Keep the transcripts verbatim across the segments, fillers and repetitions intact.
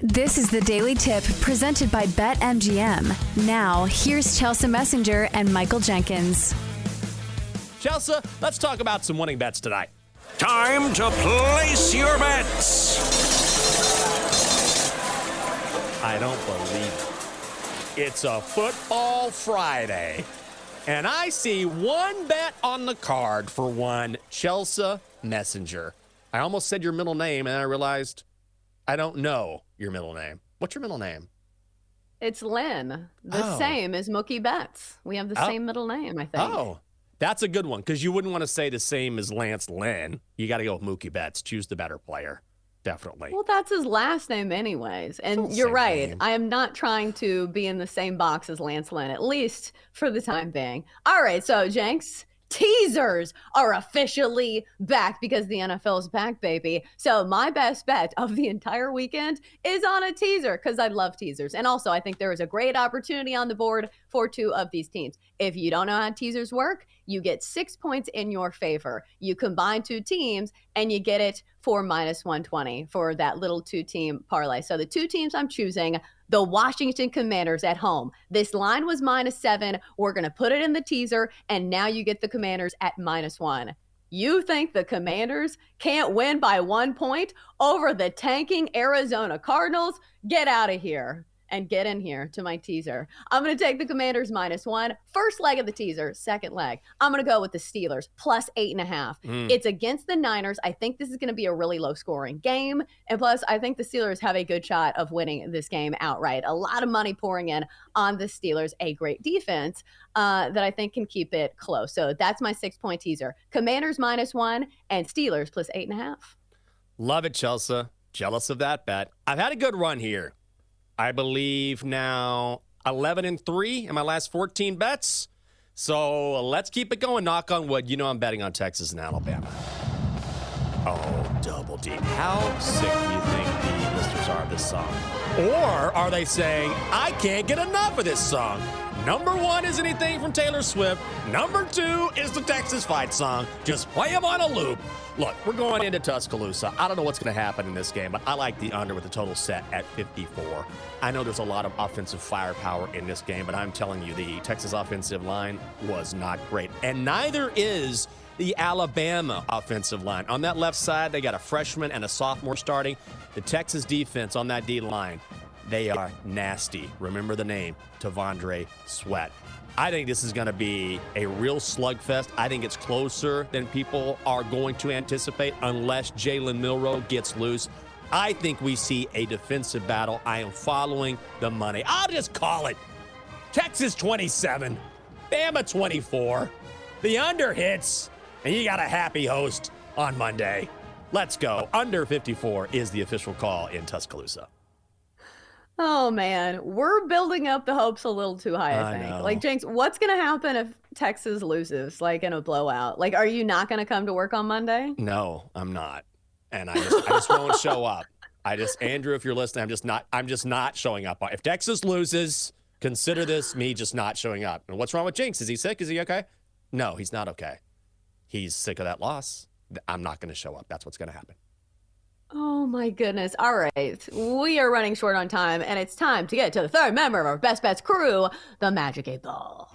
This is the Daily Tip presented by BetMGM. Now, here's Chelsea Messenger and Michael Jenkins. Chelsea, let's talk about some winning bets tonight. Time to place your bets. I don't believe it. It's a football Friday, and I see one bet on the card for one Chelsea Messenger. I almost said your middle name, and I realized I don't know your middle name. What's your middle name? It's Lynn. The oh. same as Mookie Betts. We have the oh. same middle name, I think. Oh, that's a good one, because you wouldn't want to say the same as Lance Lynn. You got to go with Mookie Betts. Choose the better player, definitely. Well, that's his last name anyways. And you're right. Name. I am not trying to be in the same box as Lance Lynn, at least for the time being. All right, so, Jenks. Teasers are officially back because the N F L is back, baby. So my best bet of the entire weekend is on a teaser because I love teasers. And also, I think there is a great opportunity on the board for two of these teams. If you don't know how teasers work, you get six points in your favor. You combine two teams and you get it for minus one twenty for that little two-team parlay. So the two teams I'm choosing, the Washington Commanders at home. This line was minus seven. We're going to put it in the teaser, and now you get the Commanders at minus one. You think the Commanders can't win by one point over the tanking Arizona Cardinals? Get out of here and get in here to my teaser. I'm going to take the Commanders minus one. First leg of the teaser, second leg. I'm going to go with the Steelers, plus eight and a half. Mm. It's against the Niners. I think this is going to be a really low-scoring game. And plus, I think the Steelers have a good shot of winning this game outright. A lot of money pouring in on the Steelers, a great defense uh, that I think can keep it close. So that's my six-point teaser. Commanders minus one and Steelers plus eight and a half. Love it, Chelsea. Jealous of that bet. I've had a good run here. I believe now eleven and three in my last fourteen bets. So let's keep it going. Knock on wood. You know I'm betting on Texas and Alabama. Oh, Double D. How sick do you think the listeners are of this song? Or are they saying, I can't get enough of this song? Number one is anything from Taylor Swift. Number two is the Texas fight song. Just play them on a loop. Look, we're going into Tuscaloosa. I don't know what's going to happen in this game, but I like the under with the total set at fifty-four. I know there's a lot of offensive firepower in this game, but I'm telling you, the Texas offensive line was not great. And neither is the Alabama offensive line. On that left side, they got a freshman and a sophomore starting. The Texas defense on that D line, they are nasty. Remember the name, Tavondre Sweat. I think this is going to be a real slugfest. I think it's closer than people are going to anticipate unless Jalen Milroe gets loose. I think we see a defensive battle. I am following the money. I'll just call it Texas twenty-seven, Bama twenty-four. The under hits, and you got a happy host on Monday. Let's go. Under fifty-four is the official call in Tuscaloosa. Oh, man, we're building up the hopes a little too high, I, I think. Know. Like, Jenks, what's going to happen if Texas loses, like, in a blowout? Like, are you not going to come to work on Monday? No, I'm not. And I just, I just won't show up. I just, Andrew, if you're listening, I'm just not, I'm just not showing up. If Texas loses, consider this me just not showing up. And what's wrong with Jenks? Is he sick? Is he okay? No, he's not okay. He's sick of that loss. I'm not going to show up. That's what's going to happen. Oh, my goodness. All right. We are running short on time, and it's time to get to the third member of our Best Bets crew, the Magic eight Ball.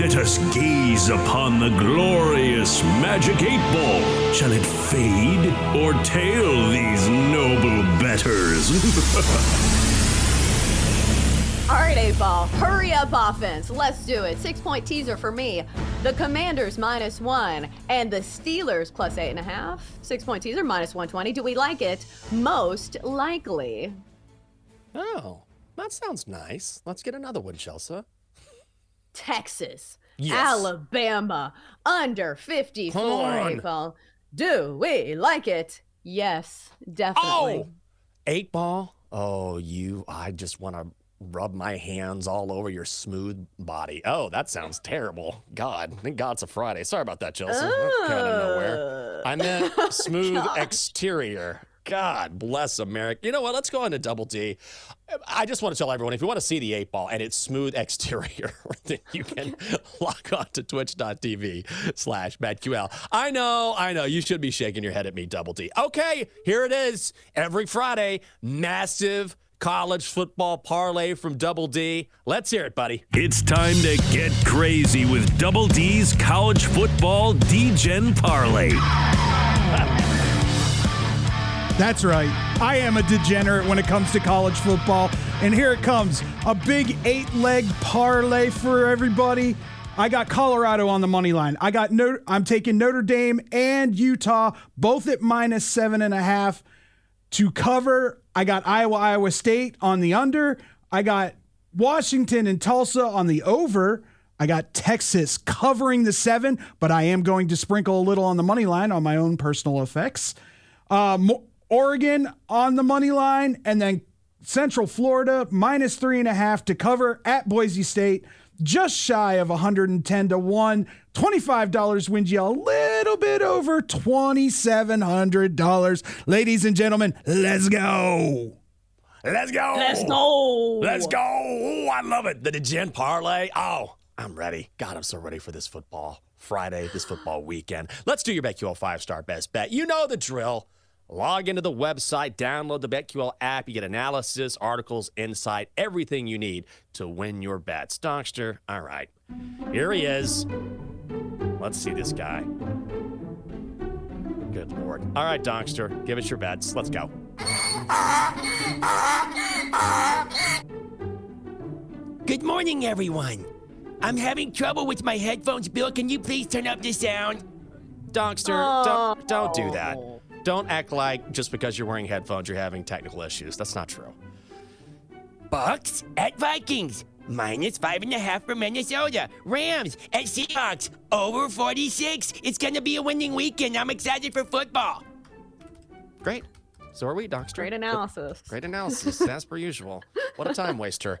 Let us gaze upon the glorious Magic eight Ball. Shall it fade or tail these noble betters? All right, eight Ball, hurry up offense. Let's do it. Six-point teaser for me. The Commanders minus one and the Steelers plus eight and a half. Six-point teaser, minus one twenty. Do we like it? Most likely. Oh, that sounds nice. Let's get another one, Chelsea. Texas, yes. Alabama, under fifty-four, eight Ball. Do we like it? Yes, definitely. Oh, eight Ball. Oh, you, I just want to rub my hands all over your smooth body. Oh, that sounds terrible. God, thank God it's a Friday. Sorry about that, Chelsea. Oh. Kind of nowhere. I meant smooth exterior God bless America. You know what? Let's go into Double D. I just want to tell everyone, if you want to see the eight ball and its smooth exterior, then you can log on to twitch dot t v slash BetQL. I know, I know. You should be shaking your head at me, Double D. Okay, here it is. Every Friday, massive college football parlay from Double D. Let's hear it, buddy. It's time to get crazy with Double D's college football DeGen parlay. That's right. I am a degenerate when it comes to college football. And here it comes. A big eight-leg parlay for everybody. I got Colorado on the money line. I got no, I'm taking Notre Dame and Utah, both at minus seven and a half to cover. I got Iowa, Iowa State on the under. I got Washington and Tulsa on the over. I got Texas covering the seven, but I am going to sprinkle a little on the money line on my own personal effects. Uh, Mo- Oregon on the money line, and then Central Florida minus three and a half to cover at Boise State, just shy of one hundred ten to one, twenty-five dollars wins you a little bit over twenty-seven hundred dollars. Ladies and gentlemen, let's go. Let's go. Let's go. Let's go. Oh, I love it. The DeGen parlay. Oh, I'm ready. God, I'm so ready for this football Friday, this football weekend. Let's do your BetQL five-star best bet. You know the drill. Log into the website, download the BetQL app. You get analysis, articles, insight, everything you need to win your bets. Donkster, all right. Here he is. Let's see this guy. Good Lord. All right, Donkster, give us your bets. Let's go. Good morning, everyone. I'm having trouble with my headphones. Bill, can you please turn up the sound? Donkster, oh. don't, don't do that. Don't act like just because you're wearing headphones, you're having technical issues. That's not true. Bucks at Vikings, minus five and a half for Minnesota. Rams at Seahawks, over forty-six. It's going to be a winning weekend. I'm excited for football. Great. So are we, Donkster. Great analysis. Great analysis, as per usual. What a time waster.